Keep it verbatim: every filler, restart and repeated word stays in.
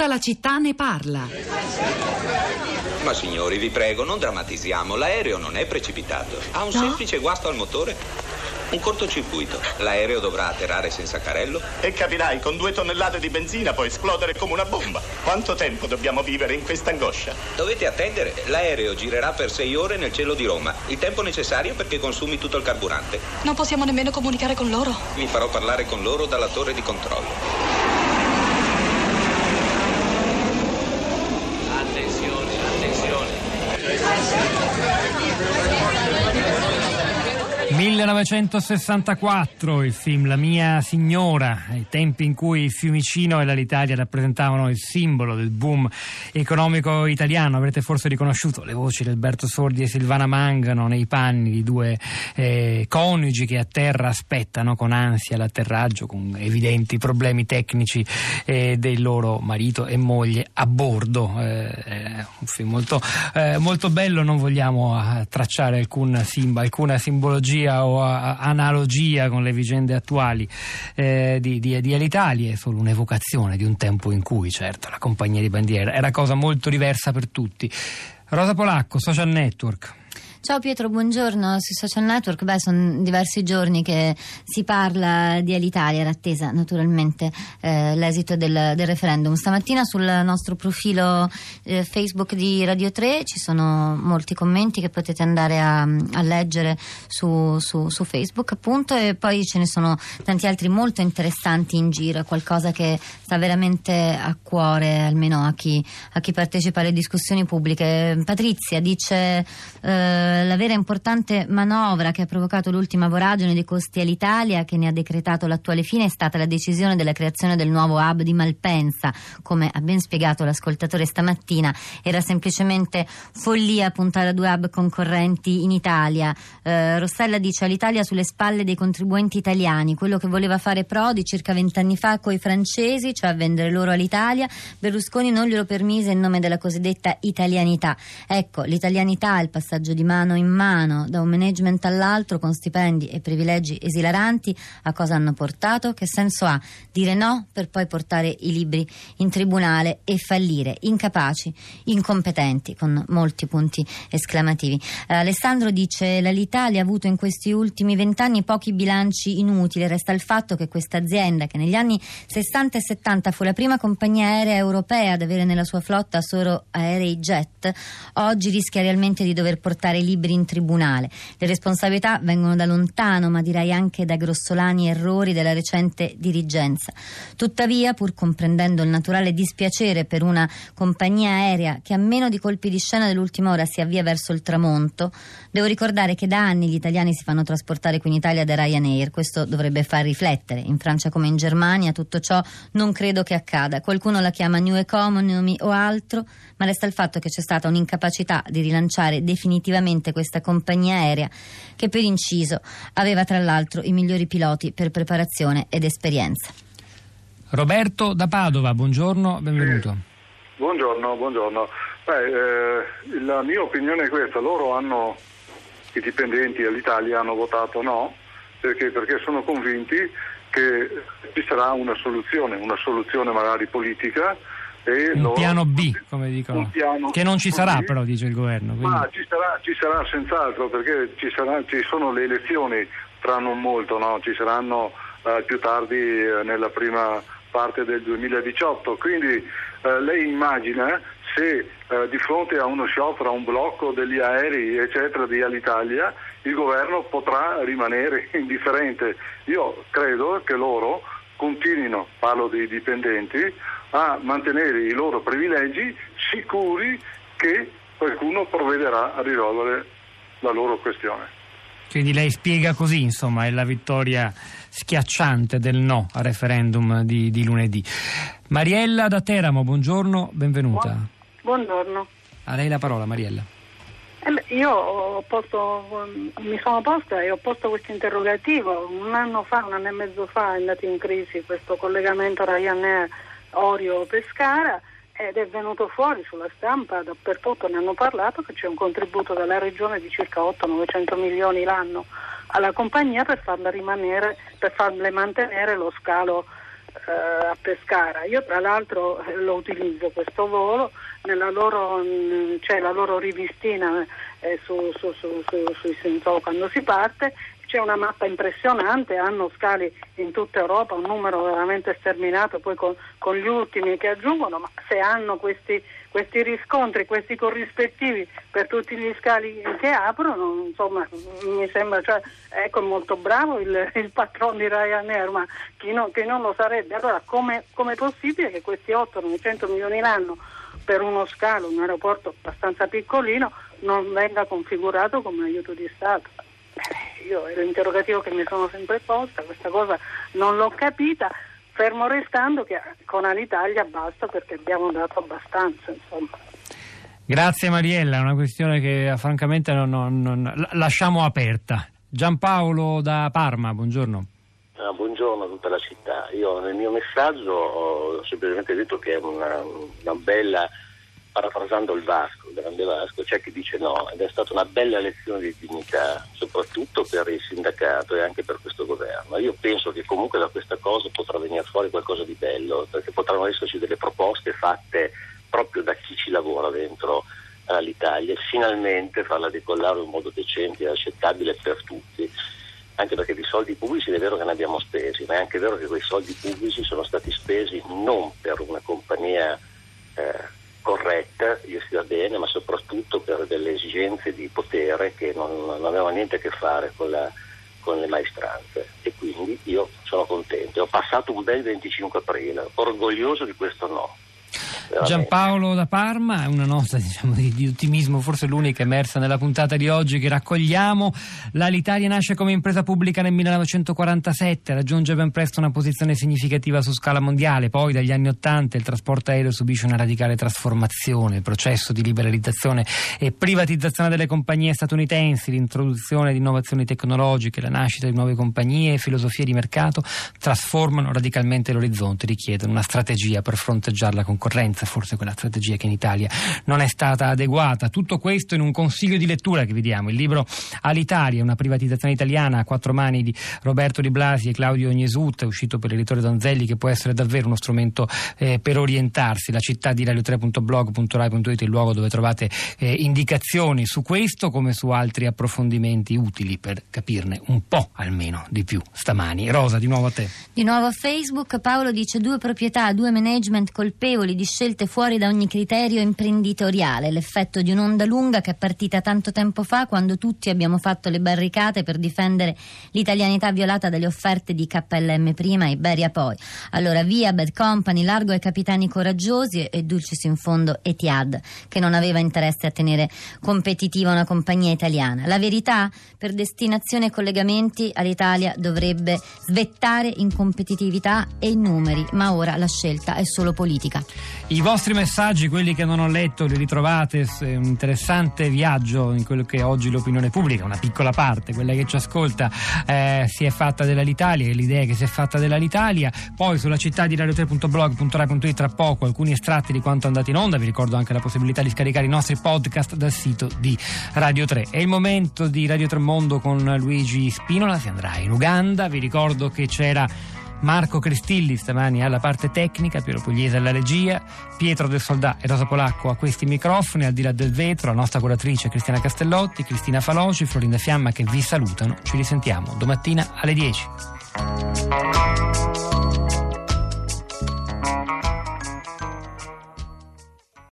tutta la città ne parla. Ma signori, vi prego, non drammatizziamo. L'aereo non è precipitato. Ha un no? semplice guasto al motore. Un cortocircuito. L'aereo dovrà atterrare senza carello. E capirai, con due tonnellate di benzina può esplodere come una bomba. Quanto tempo dobbiamo vivere in questa angoscia? Dovete attendere. L'aereo girerà per sei ore nel cielo di Roma. Il tempo necessario perché consumi tutto il carburante. Non possiamo nemmeno comunicare con loro. Vi farò parlare con loro dalla torre di controllo. millenovecentosessantaquattro, il film La mia signora, ai tempi in cui Fiumicino e l'Alitalia rappresentavano il simbolo del boom economico italiano. Avrete forse riconosciuto le voci di Alberto Sordi e Silvana Mangano nei panni di due eh, coniugi che a terra aspettano con ansia l'atterraggio, con evidenti problemi tecnici eh, del loro marito e moglie a bordo. Eh, un film molto, eh, molto bello, non vogliamo tracciare alcun simba, alcuna simbologia o a, a, analogia con le vicende attuali eh, di, di, di Alitalia. È solo un'evocazione di un tempo in cui, certo, la compagnia di bandiera era cosa molto diversa per tutti. Rosa Polacco, Social Network. Ciao Pietro, buongiorno. Sui social network, beh, sono diversi giorni che si parla di Alitalia, l'attesa naturalmente eh, l'esito del, del referendum. Stamattina sul nostro profilo eh, Facebook di Radio tre ci sono molti commenti che potete andare a, a leggere su, su, su Facebook, appunto, e poi ce ne sono tanti altri molto interessanti in giro, qualcosa che sta veramente a cuore almeno a chi, a chi partecipa alle discussioni pubbliche. Patrizia dice... Eh, la vera importante manovra che ha provocato l'ultima voragine dei costi all'Italia, che ne ha decretato l'attuale fine, è stata la decisione della creazione del nuovo hub di Malpensa. Come ha ben spiegato l'ascoltatore stamattina, era semplicemente follia puntare a due hub concorrenti in Italia. Eh, Rossella dice: all'Italia sulle spalle dei contribuenti italiani, quello che voleva fare Prodi circa vent'anni fa coi francesi, cioè vendere loro all'Italia. Berlusconi non glielo permise in nome della cosiddetta italianità. Ecco, l'italianità è il passaggio di mano in mano da un management all'altro, con stipendi e privilegi esilaranti. A cosa hanno portato? Che senso ha dire no per poi portare i libri in tribunale e fallire? Incapaci, incompetenti, con molti punti esclamativi. eh, Alessandro dice: l'Alitalia ha avuto in questi ultimi vent'anni pochi bilanci inutili, resta il fatto che questa azienda, che negli anni sessanta e settanta fu la prima compagnia aerea europea ad avere nella sua flotta solo aerei jet, oggi rischia realmente di dover portare i libri in tribunale. Le responsabilità vengono da lontano, ma direi anche da grossolani errori della recente dirigenza. Tuttavia, pur comprendendo il naturale dispiacere per una compagnia aerea che a meno di colpi di scena dell'ultima ora si avvia verso il tramonto, devo ricordare che da anni gli italiani si fanno trasportare qui in Italia da Ryanair. Questo dovrebbe far riflettere. In Francia come in Germania tutto ciò non credo che accada. Qualcuno la chiama New Economy o altro, ma resta il fatto che c'è stata un'incapacità di rilanciare definitivamente questa compagnia aerea, che per inciso aveva tra l'altro i migliori piloti per preparazione ed esperienza. Roberto da Padova, buongiorno, benvenuto. Eh, buongiorno, buongiorno. Beh, eh, la mia opinione è questa: loro hanno, i dipendenti all'Italia hanno votato no perché, perché sono convinti che ci sarà una soluzione, una soluzione magari politica. E un loro, piano B, come dicono, piano che non ci sarà B, però dice il governo, quindi. Ma ci sarà, ci sarà senz'altro, perché ci, sarà, ci sono le elezioni tra non molto, no? Ci saranno eh, più tardi eh, nella prima parte del duemiladiciotto, quindi eh, lei immagina se eh, di fronte a uno sciopero, a un blocco degli aerei eccetera di Alitalia, il governo potrà rimanere indifferente. Io credo che loro continuino, parlo dei dipendenti, a mantenere i loro privilegi, sicuri che qualcuno provvederà a risolvere la loro questione. Quindi lei spiega così, insomma, è la vittoria schiacciante del no al referendum di, di lunedì. Mariella da Teramo, buongiorno, benvenuta. Buongiorno. A lei la parola, Mariella. Eh beh, io ho posto, mi sono posta e ho posto questo interrogativo. Un anno fa, un anno e mezzo fa è andato in crisi questo collegamento Ryanair Orio Pescara ed è venuto fuori sulla stampa, dappertutto ne hanno parlato, che c'è un contributo della regione di circa otto novecento milioni l'anno alla compagnia per farle rimanere, per farle mantenere lo scalo eh, a Pescara. Io tra l'altro lo utilizzo questo volo, nella loro c'è cioè la loro rivistina eh, su, su, su, su, sui sensori quando si parte. C'è una mappa impressionante, hanno scali in tutta Europa, un numero veramente sterminato, poi con, con gli ultimi che aggiungono, ma se hanno questi, questi riscontri, questi corrispettivi per tutti gli scali che aprono, insomma, mi sembra, cioè, ecco, molto bravo il, il patrono di Ryanair, ma chi, no, chi non lo sarebbe? Allora, come è possibile che questi otto novecento milioni l'anno per uno scalo, un aeroporto abbastanza piccolino, non venga configurato come un aiuto di Stato? Io è l'interrogativo che mi sono sempre posta, questa cosa non l'ho capita, fermo restando che con Alitalia basta perché abbiamo dato abbastanza, insomma. Grazie Mariella, è una questione che francamente non, non, non lasciamo aperta. Giampaolo da Parma, buongiorno. Ah, buongiorno a tutta la città. Io nel mio messaggio ho semplicemente detto che è una, una bella, parafrasando il Vasco, il grande Vasco, c'è chi dice no, ed è stata una bella lezione di dignità, soprattutto per il sindacato e anche per questo governo. Io penso che comunque da questa cosa potrà venire fuori qualcosa di bello, perché potranno esserci delle proposte fatte proprio da chi ci lavora dentro all'Italia, e finalmente farla decollare in modo decente e accettabile per tutti, anche perché di soldi pubblici è vero che ne abbiamo spesi, ma è anche vero che quei soldi pubblici sono stati spesi non per una compagnia eh, corretta, io stia bene, ma soprattutto per delle esigenze di potere che non, non avevano niente a che fare con, la, con le maestranze, e quindi io sono contento, ho passato un bel venticinque aprile, orgoglioso di questo no. Veramente. Giampaolo da Parma, una nota, diciamo, di, di ottimismo, forse l'unica emersa nella puntata di oggi che raccogliamo. L'Alitalia nasce come impresa pubblica nel millenovecentoquarantasette, raggiunge ben presto una posizione significativa su scala mondiale, poi dagli anni ottanta il trasporto aereo subisce una radicale trasformazione, il processo di liberalizzazione e privatizzazione delle compagnie statunitensi, l'introduzione di innovazioni tecnologiche, la nascita di nuove compagnie e filosofie di mercato trasformano radicalmente l'orizzonte, richiedono una strategia per fronteggiare la concorrenza, forse quella strategia che in Italia non è stata adeguata. Tutto questo in un consiglio di lettura che vi diamo, il libro Alitalia, una privatizzazione italiana a quattro mani di Roberto Di Blasi e Claudio Gnesut, uscito per l'editore Donzelli, che può essere davvero uno strumento eh, per orientarsi. La città di radio tre punto blog punto rai punto it, il luogo dove trovate eh, indicazioni su questo come su altri approfondimenti utili per capirne un po' almeno di più stamani. Rosa, di nuovo a te. Di nuovo a Facebook, Paolo dice: due proprietà, due management colpevoli di scelte fuori da ogni criterio imprenditoriale, l'effetto di un'onda lunga che è partita tanto tempo fa, quando tutti abbiamo fatto le barricate per difendere l'italianità violata dalle offerte di K L M prima e Iberia poi. Allora via Bad Company, largo ai capitani coraggiosi e dulcis in fondo Etihad, che non aveva interesse a tenere competitiva una compagnia italiana. La verità, per destinazione e collegamenti Alitalia dovrebbe svettare in competitività e in numeri, ma ora la scelta è solo politica. I vostri messaggi, quelli che non ho letto, li ritrovate, è un interessante viaggio in quello che oggi l'opinione pubblica, una piccola parte, quella che ci ascolta, eh, si è fatta dell'Alitalia, e l'idea che si è fatta dell'Alitalia. Poi sulla città di radio tre punto blog punto rai punto it tra poco alcuni estratti di quanto è andato in onda, vi ricordo anche la possibilità di scaricare i nostri podcast dal sito di Radio tre. È il momento di Radio tre Mondo con Luigi Spinola, si andrà in Uganda, vi ricordo che c'era Marco Cristilli stamani alla parte tecnica, Piero Pugliese alla regia, Pietro Del Soldà e Rosa Polacco a questi microfoni, al di là del vetro la nostra curatrice Cristiana Castellotti, Cristina Faloci, Florinda Fiamma, che vi salutano. Ci risentiamo domattina alle dieci.